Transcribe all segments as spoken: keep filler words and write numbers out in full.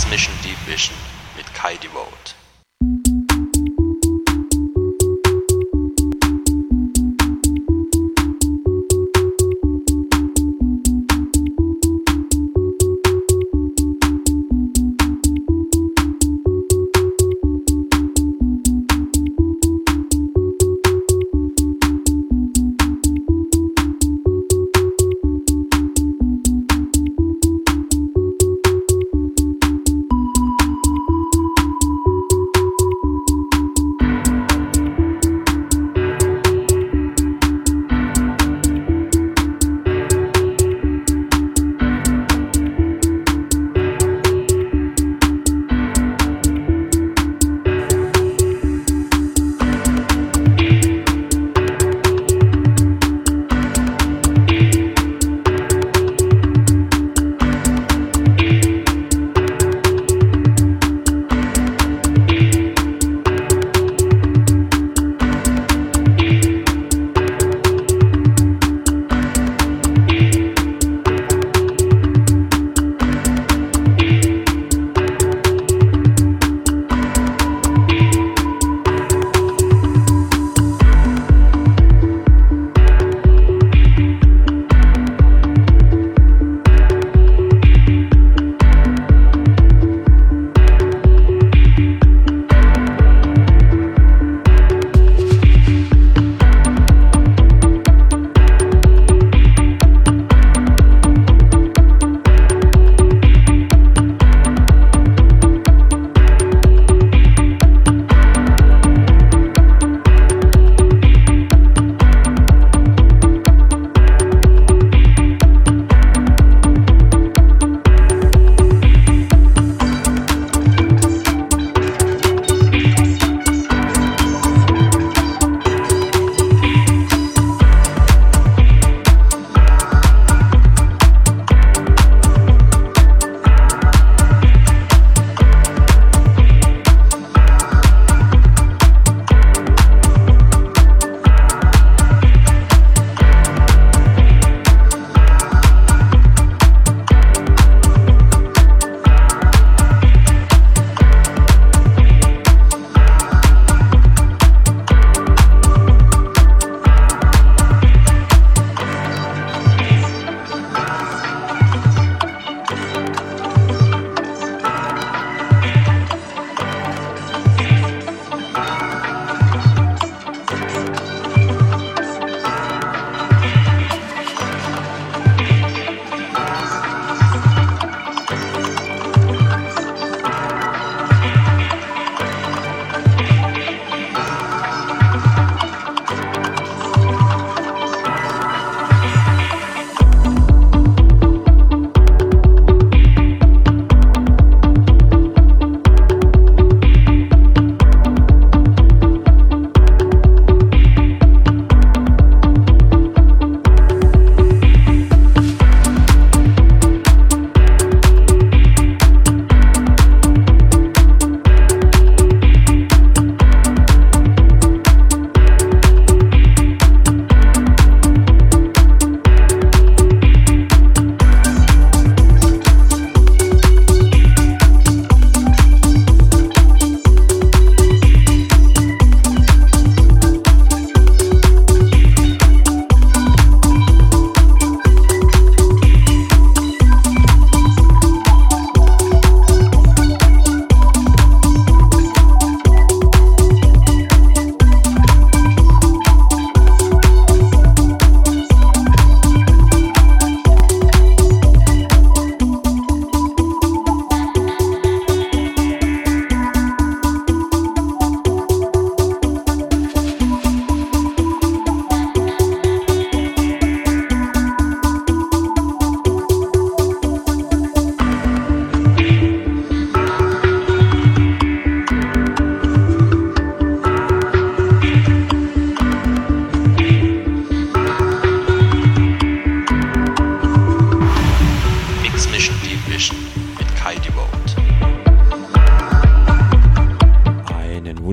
It's Mission Deep Vision mit Kai Devote.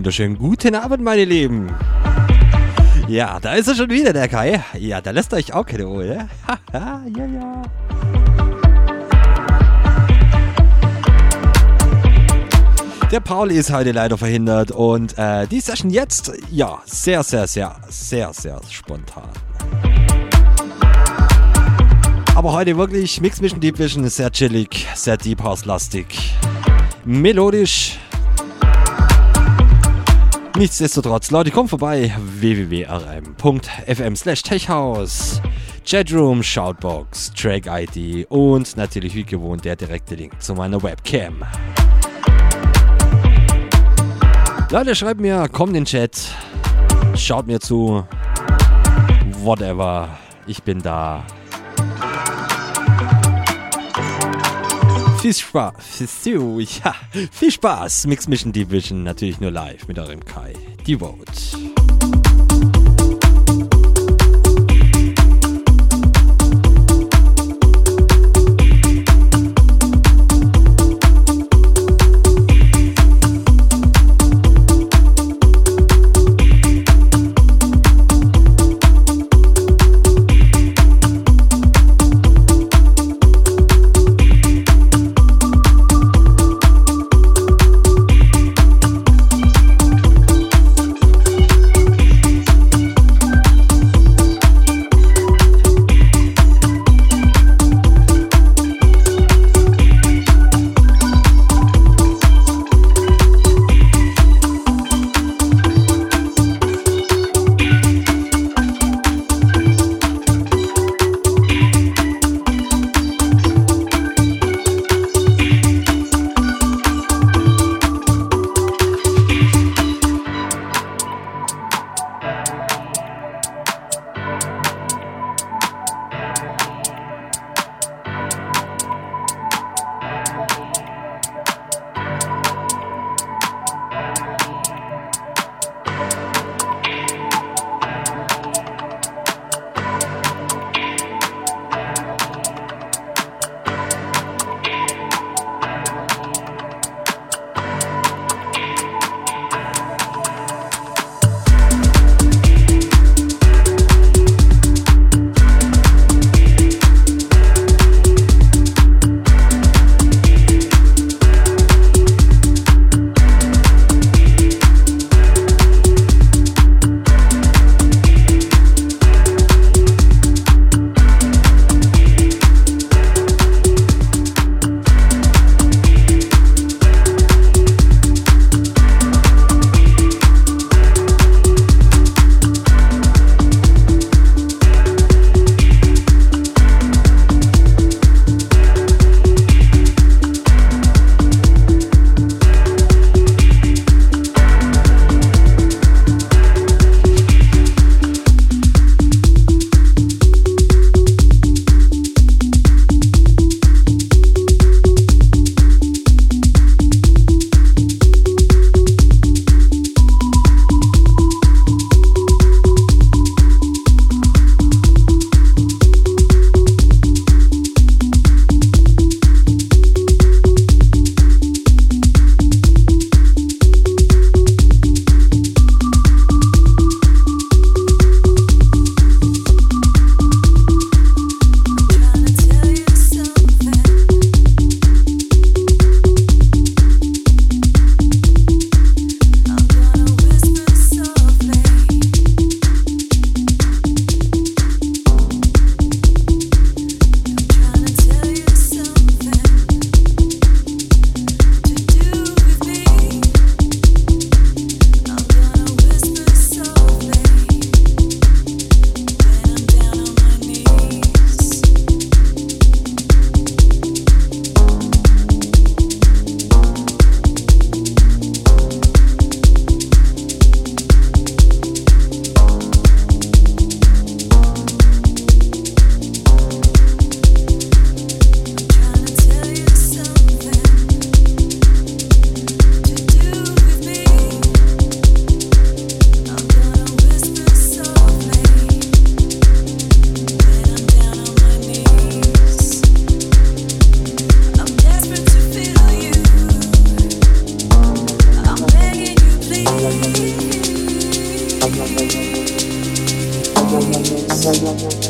Schönen guten Abend, meine Lieben. Ja, da ist er schon wieder, der Kai. Ja, da lässt er euch auch keine Ruhe. Ja, ja. Der Paul ist heute leider verhindert und äh, die Session jetzt, ja, sehr, sehr, sehr, sehr, sehr spontan. Aber heute wirklich Mix Mission Deep Vision, sehr chillig, sehr Deep House-lastig, melodisch. Nichtsdestotrotz, Leute, kommt vorbei, w w w punkt r m punkt f m slash techhaus, Chatroom, Shoutbox, Track-I D und natürlich wie gewohnt der direkte Link zu meiner Webcam. Leute, schreibt mir, kommt in den Chat, schaut mir zu, whatever, ich bin da. Viel Spaß, ja, viel Spaß, Mix Mission Deep Vision, natürlich nur live mit eurem Kai Devote. I'm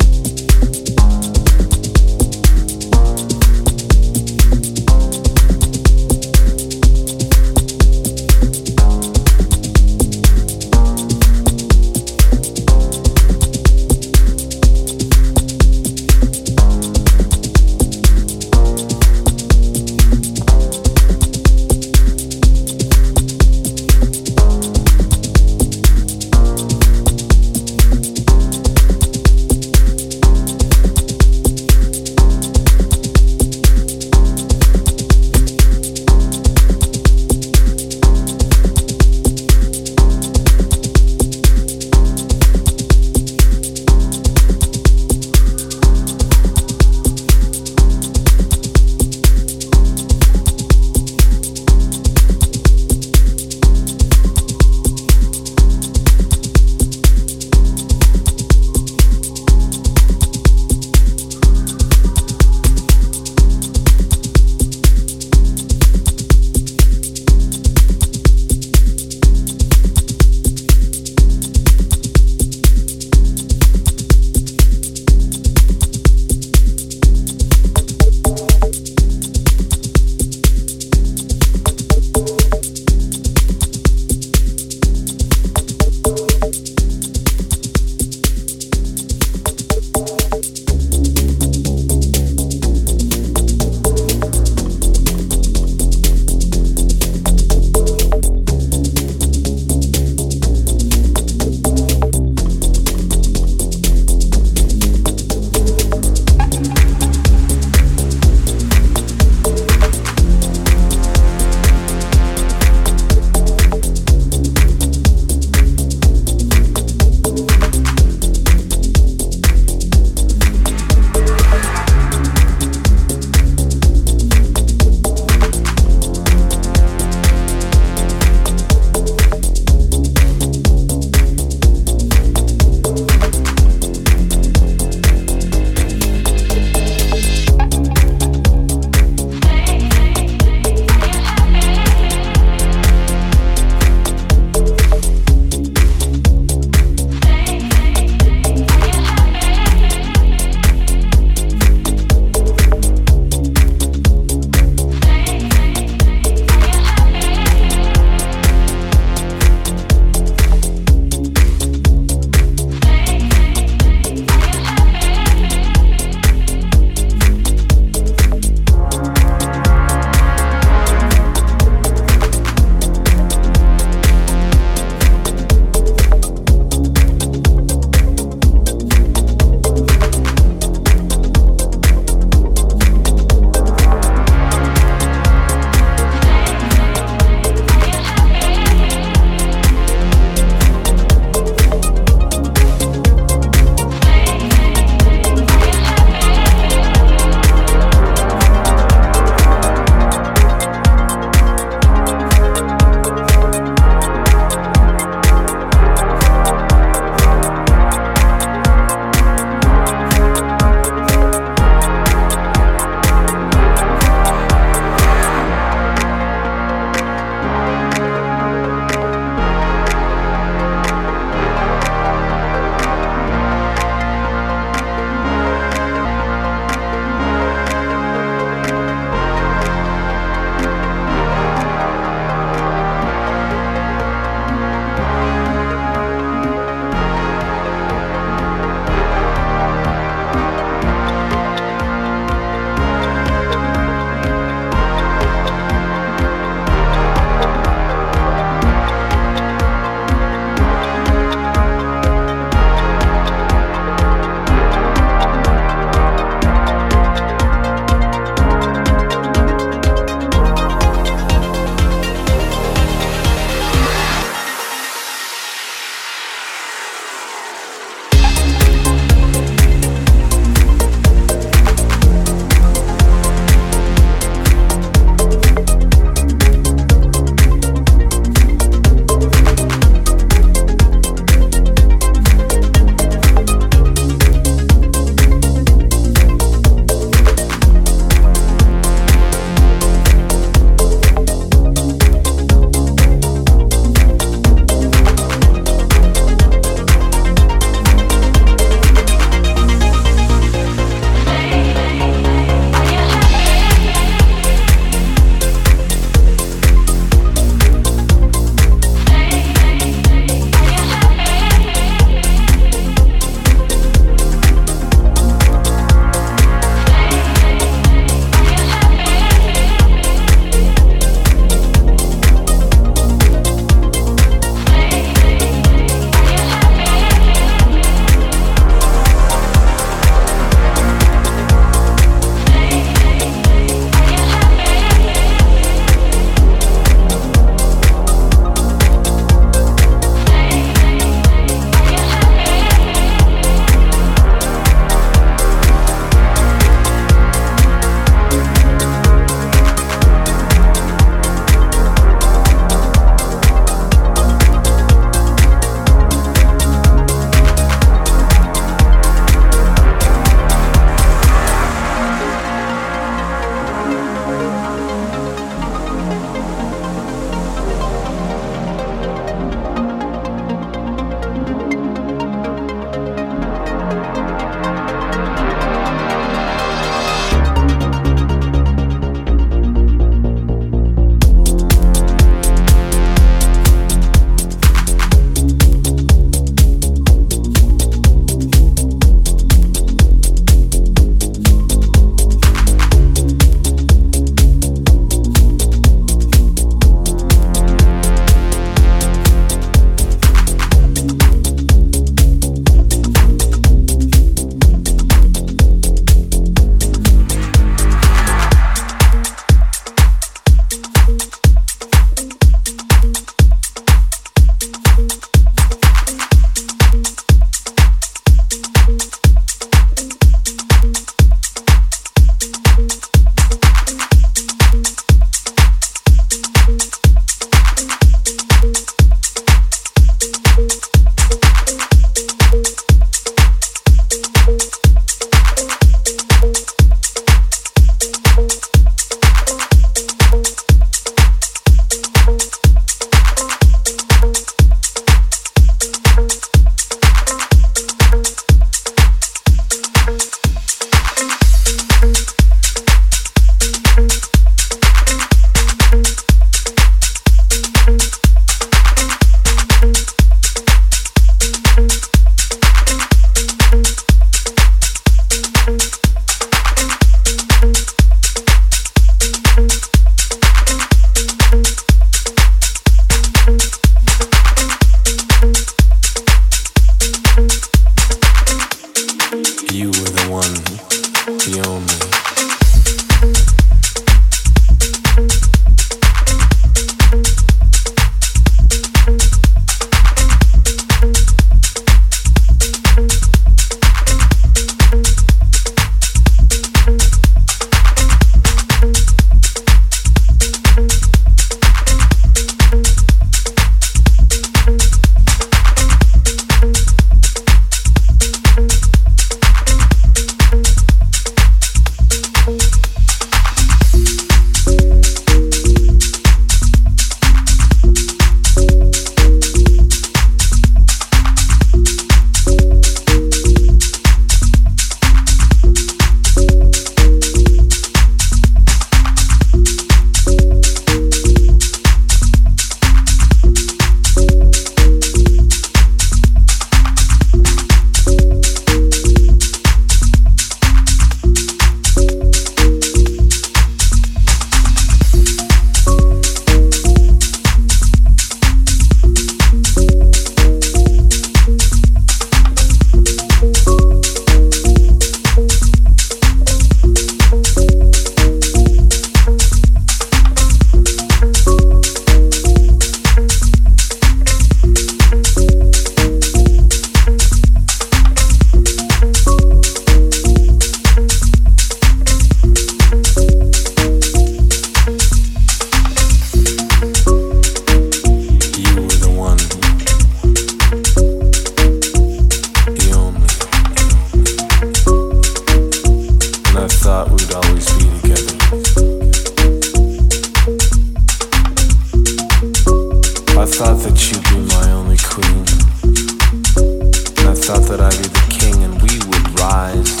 that I be the king, and we would rise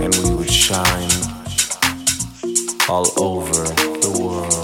and we would shine all over the world.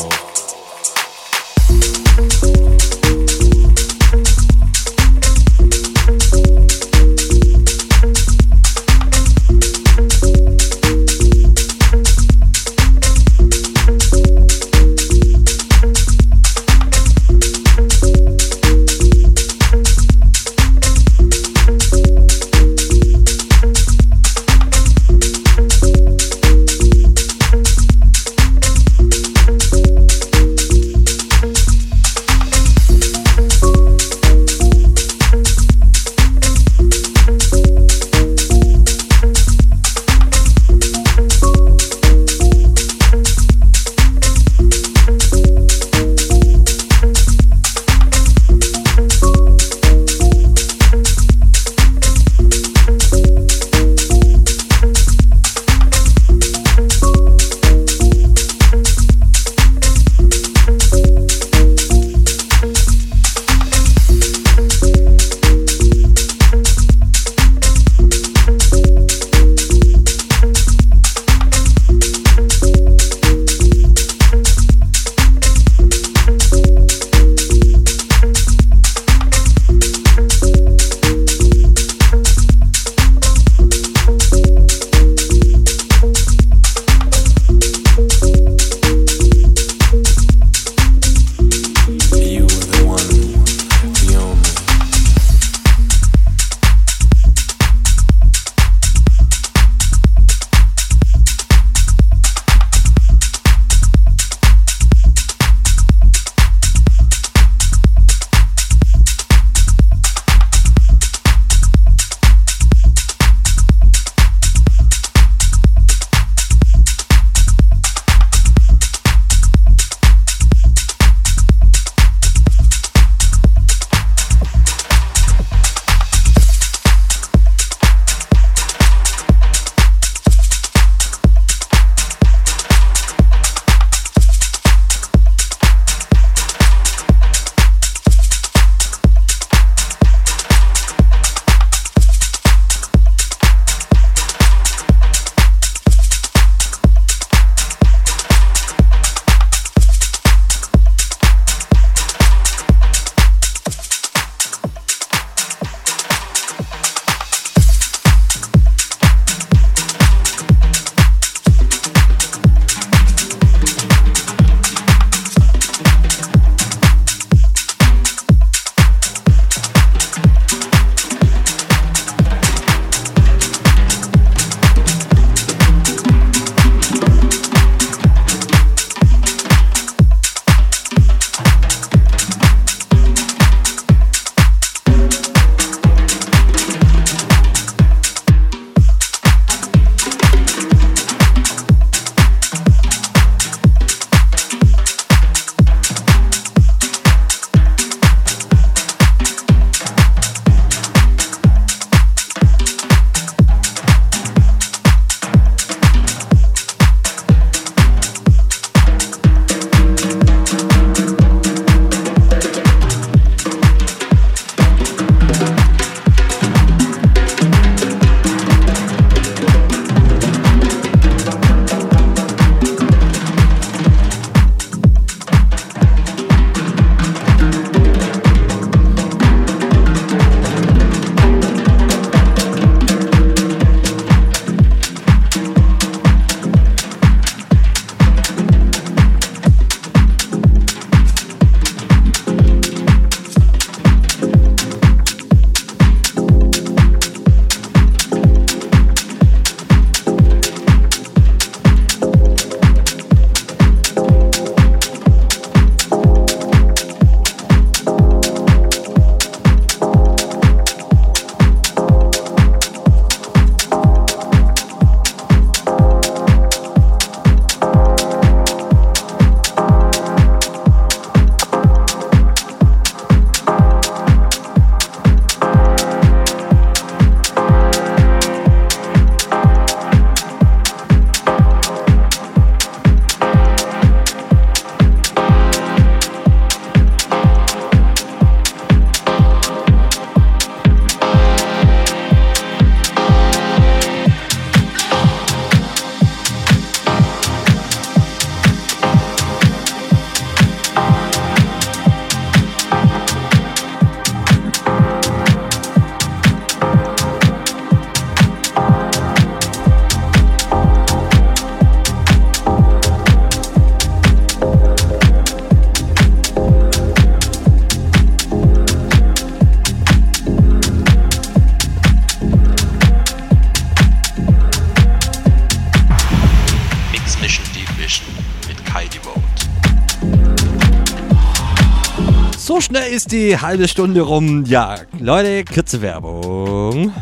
So schnell ist die halbe Stunde rum. Ja, Leute, kurze Werbung.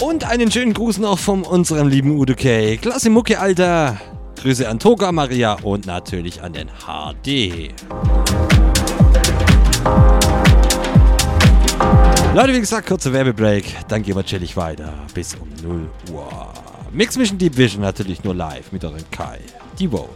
Und einen schönen Gruß noch von unserem lieben Udo K. Klasse Mucke, Alter. Grüße an Toga, Maria und natürlich an den H D. Leute, wie gesagt, kurzer Werbebreak. Dann gehen wir chillig weiter. Bis um null Uhr. Mix Mission Deep Vision natürlich nur live mit euren Kai Devote.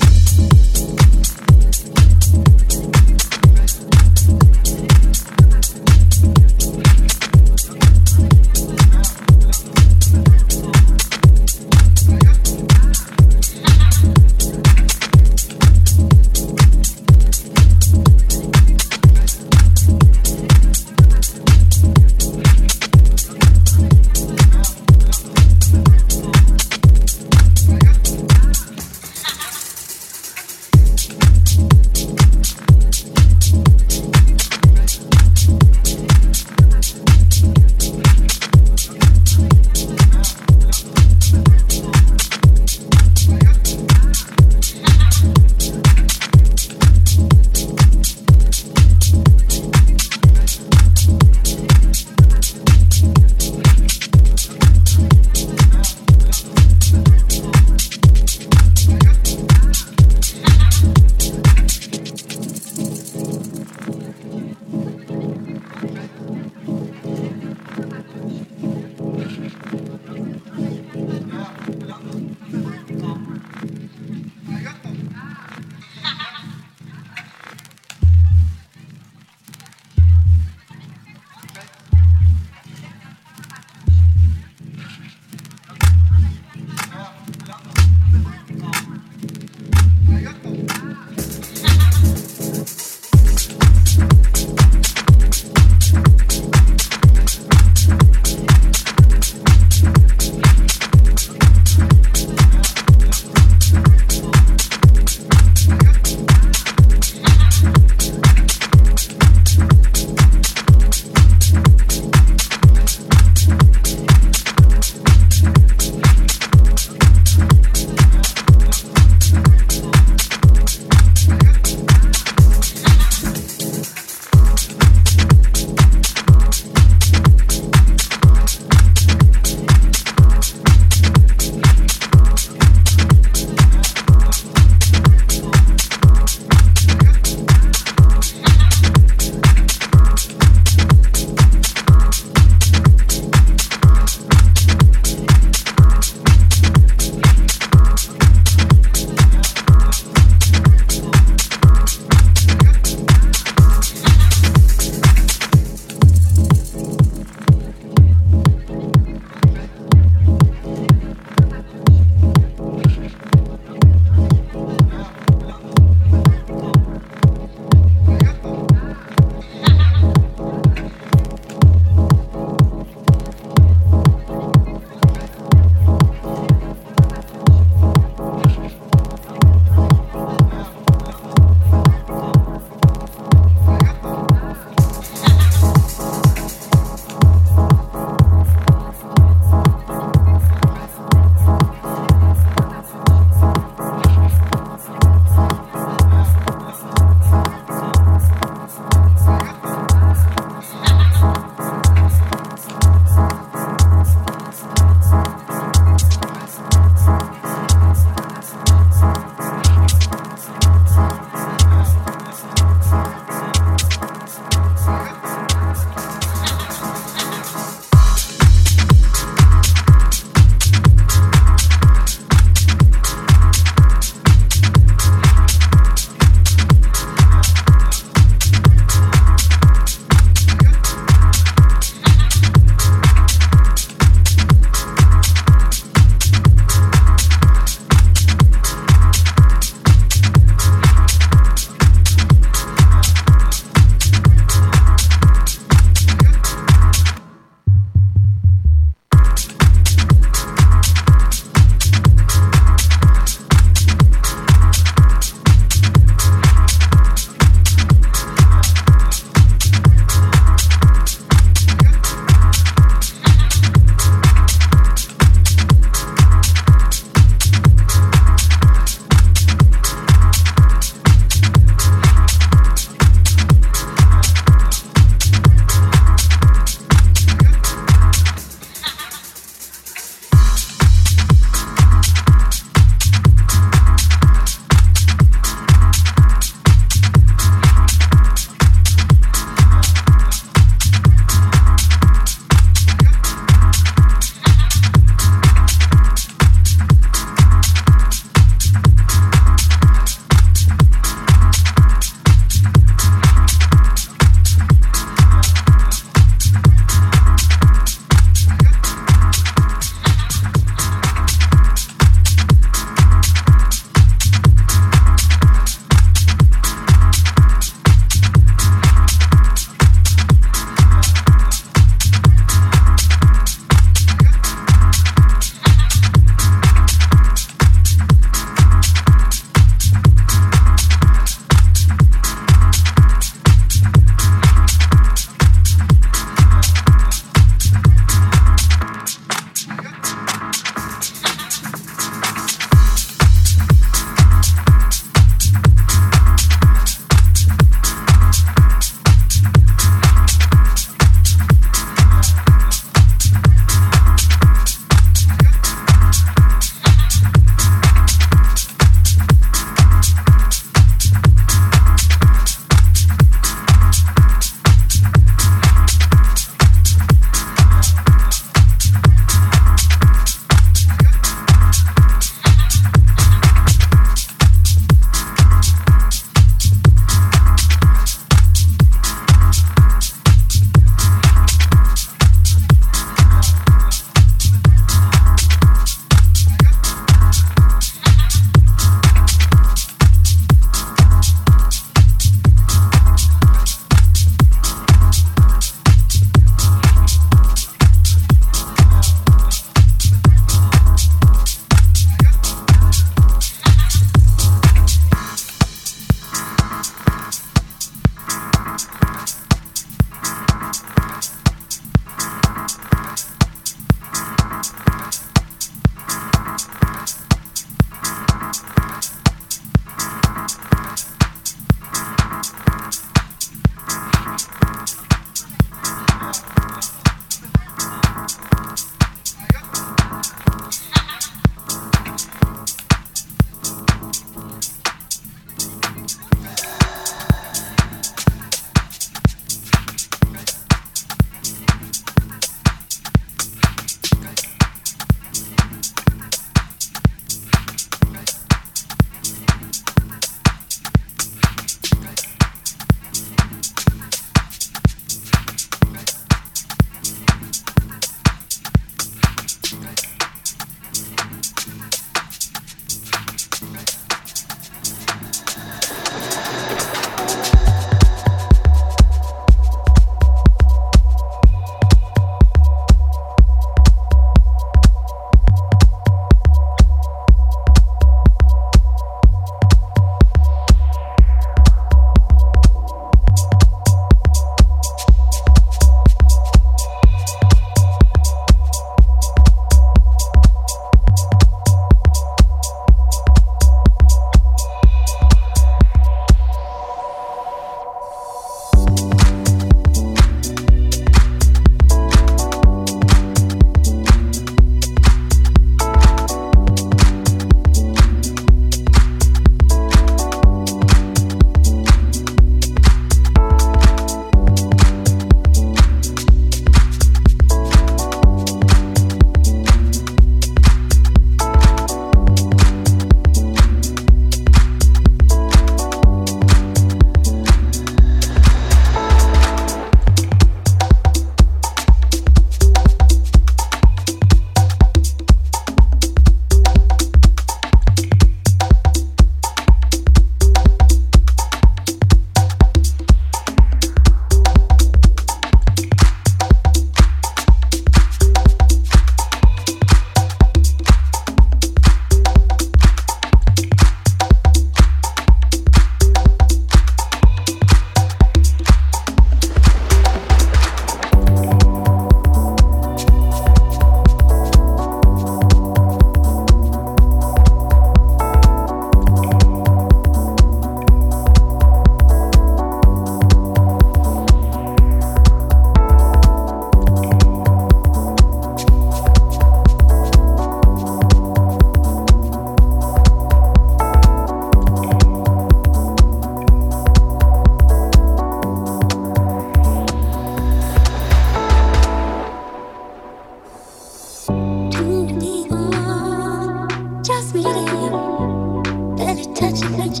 Touch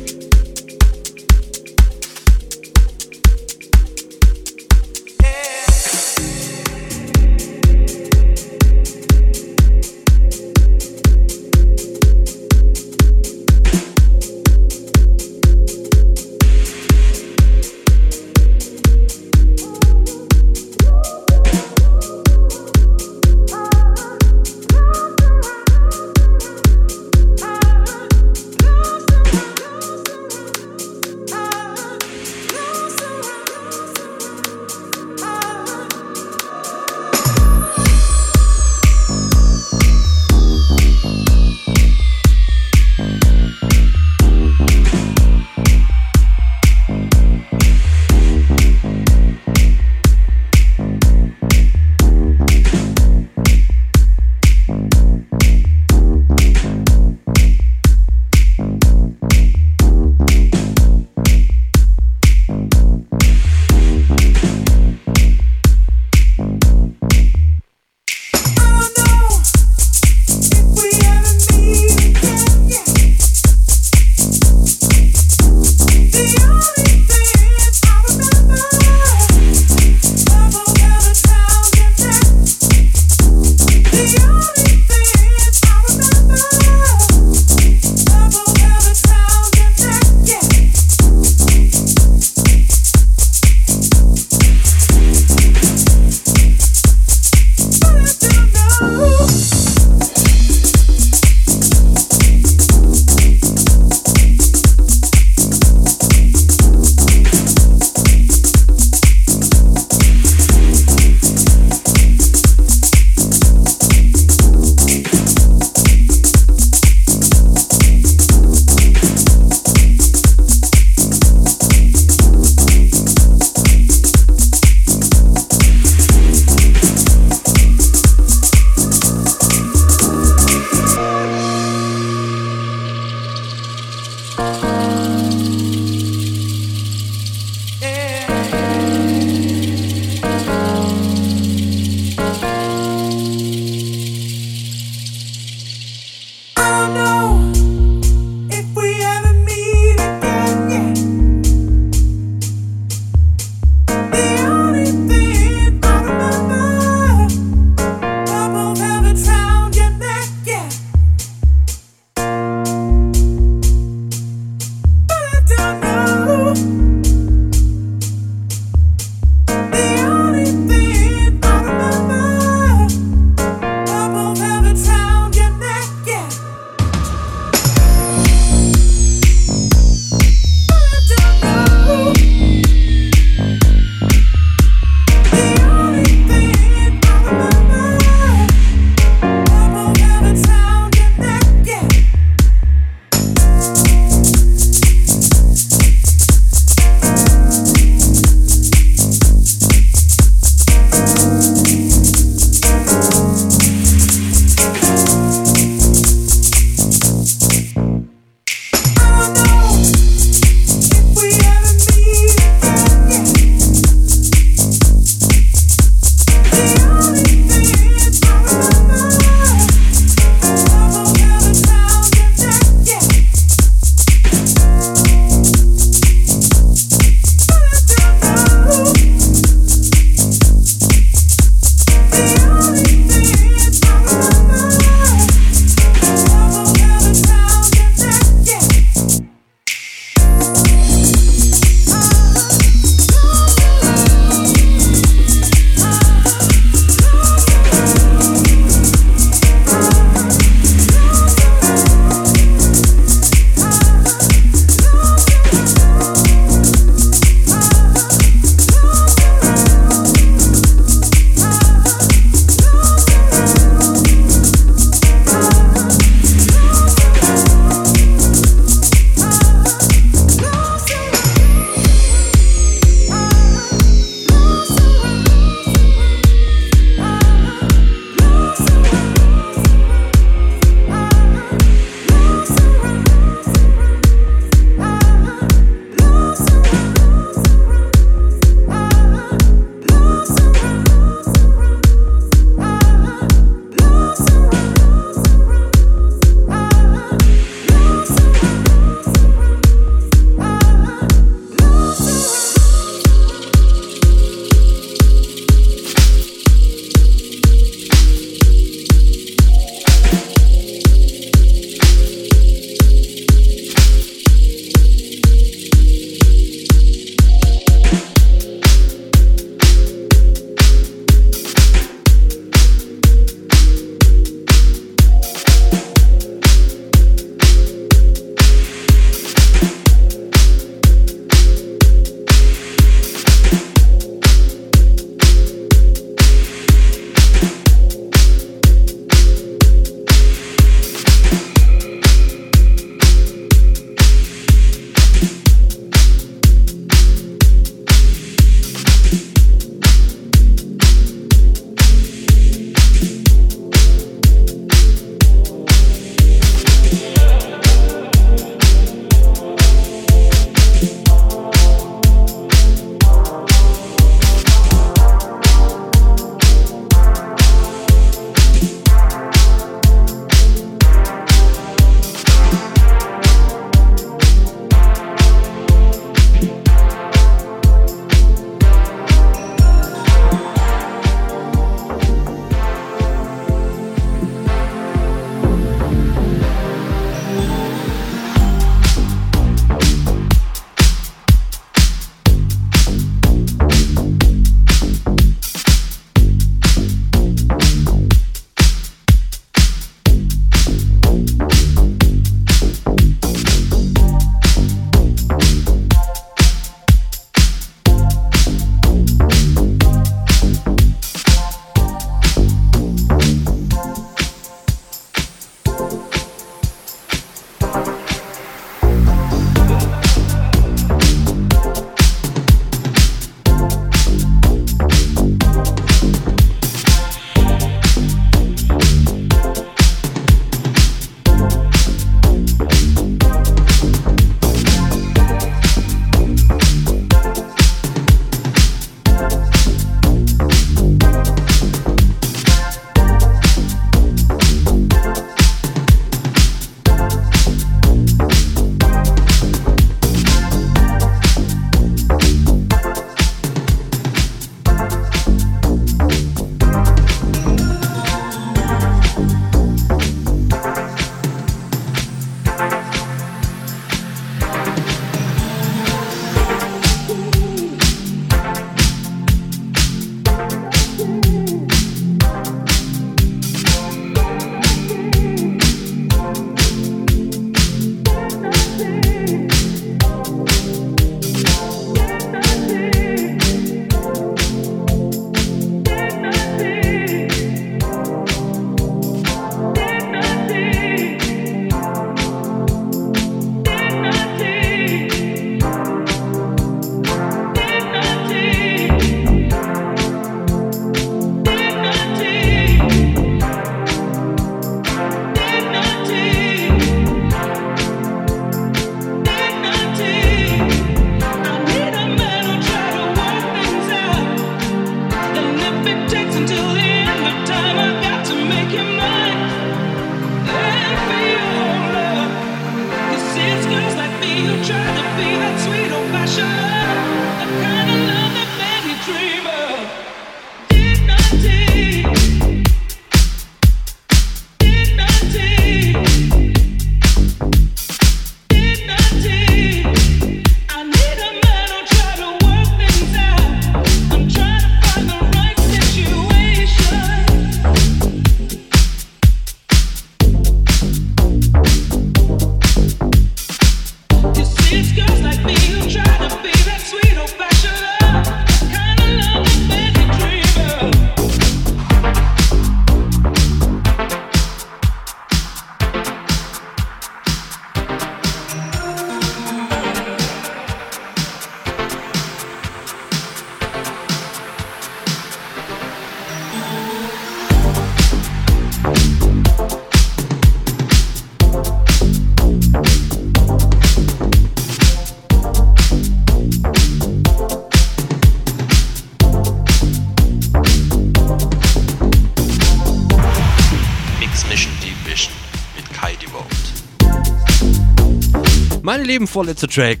Leben vorletzter Track.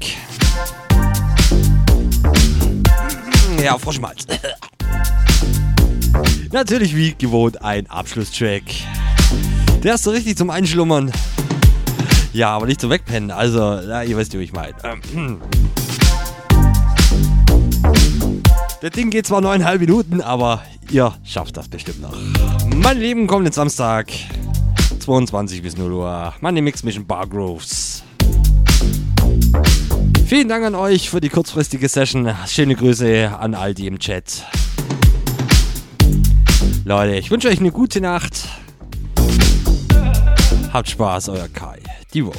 Ja, Froschmalz. Natürlich wie gewohnt ein Abschlusstrack. Der ist so richtig zum Einschlummern. Ja, aber nicht zum Wegpennen. Also, ja, ihr wisst, wie ich meine. Ähm. Das Ding geht zwar neuneinhalb Minuten, aber ihr schafft das bestimmt noch. Mein Leben kommt jetzt Samstag. zweiundzwanzig bis null Uhr. Meine Mix Mission Bargroves. Vielen Dank an euch für die kurzfristige Session. Schöne Grüße an all die im Chat. Leute, ich wünsche euch eine gute Nacht. Habt Spaß, euer Kai Devote.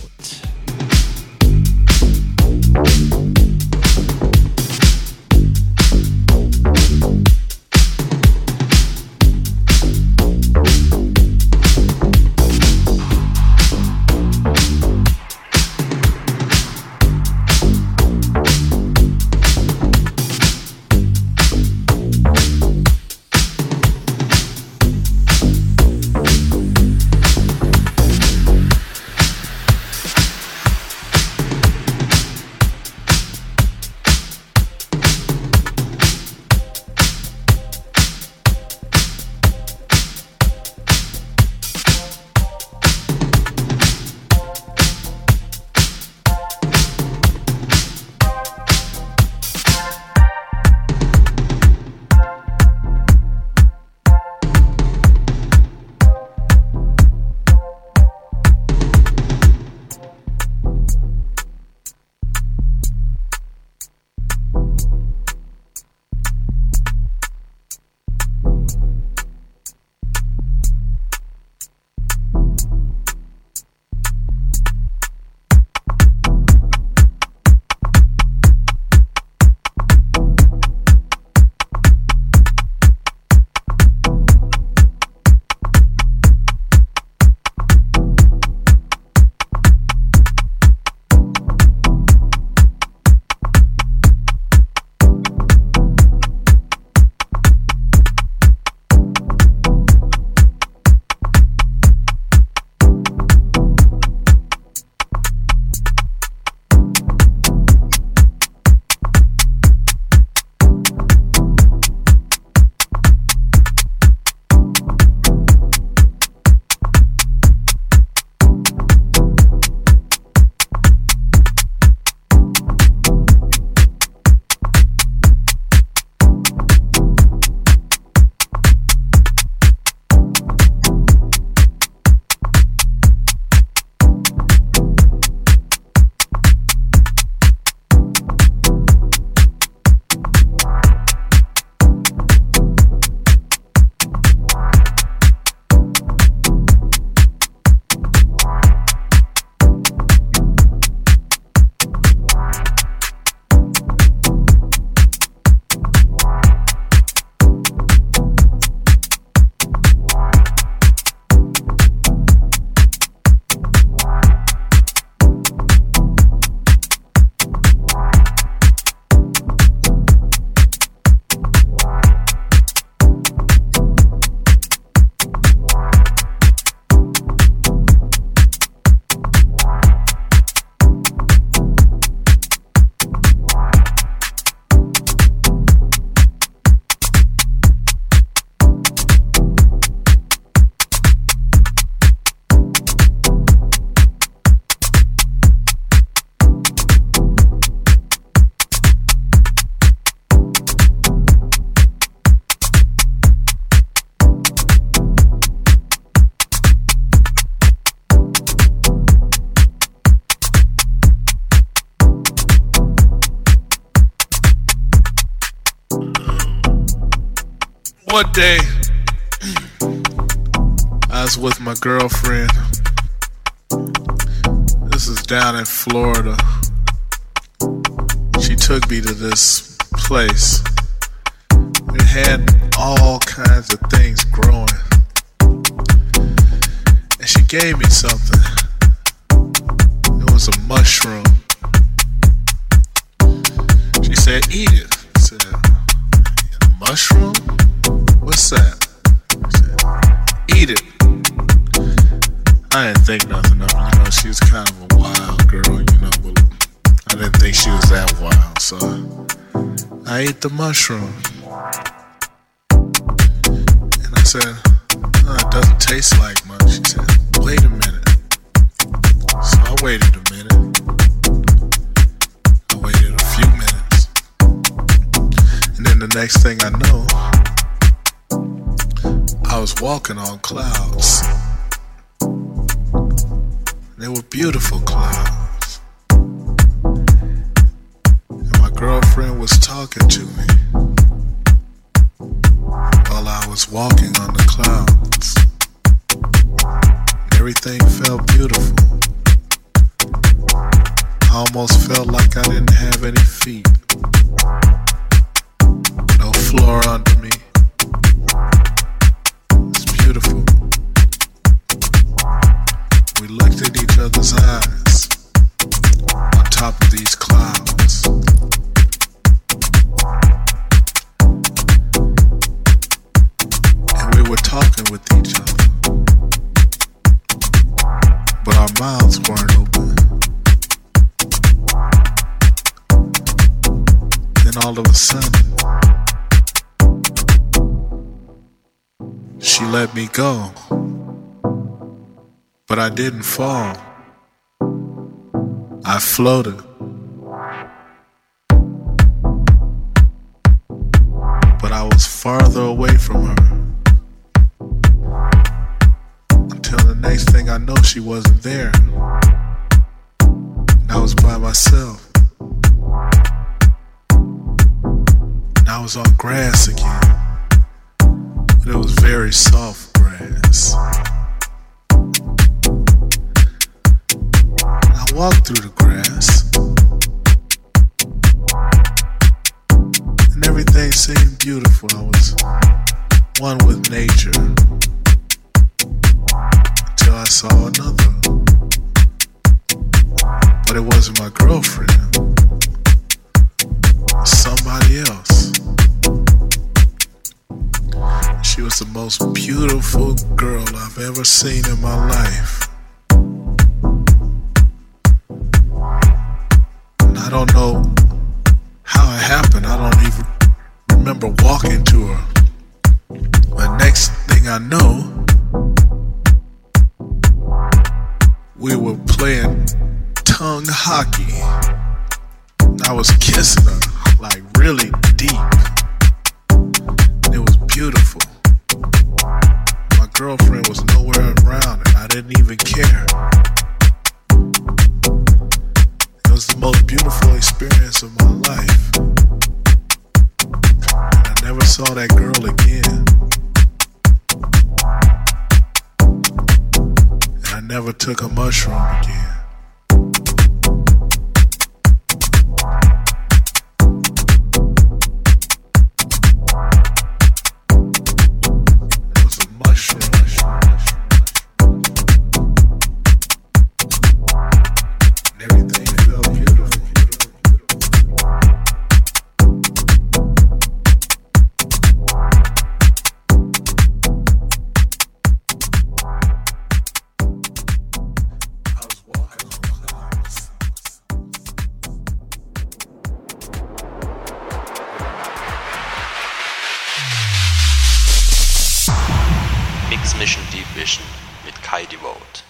One day, I was with my girlfriend. This is down in Florida. She took me to this place. It had all kinds of things growing. And she gave me something. It was a mushroom. She said, eat it. I said, a mushroom? What's that? I said, eat it. I didn't think nothing of it. You know, she was kind of a wild girl, you know, but I didn't think she was that wild. So I ate the mushroom. And I said, no, it doesn't taste like much. She said, wait a minute. So I waited a minute. I waited a few minutes. And then the next thing I know, I was walking on clouds. They were beautiful clouds. And my girlfriend was talking to me while I was walking on the clouds. Everything felt beautiful. I almost felt like I didn't have any feet. No floor under me. It's beautiful. We looked at each other's eyes on top of these clouds. And we were talking with each other, but our mouths weren't open. Then all of a sudden, she let me go. But I didn't fall. I floated. But I was farther away from her. Until the next thing I know, she wasn't there. And I was by myself. And I was on grass again. But it was very soft grass. I walked through the grass, and everything seemed beautiful. I was one with nature, until I saw another. But it wasn't my girlfriend, it was somebody else. She was the most beautiful girl I've ever seen in my life. I don't know how it happened. I don't even remember walking to her. The next thing I know, we were playing tongue hockey. I was kissing her, like, really deep. It was beautiful. My girlfriend was nowhere around, and I didn't even care. It was the most beautiful experience of my life. And I never saw that girl again. And I never took a mushroom again. Mission Deep Vision mit Kai Devote.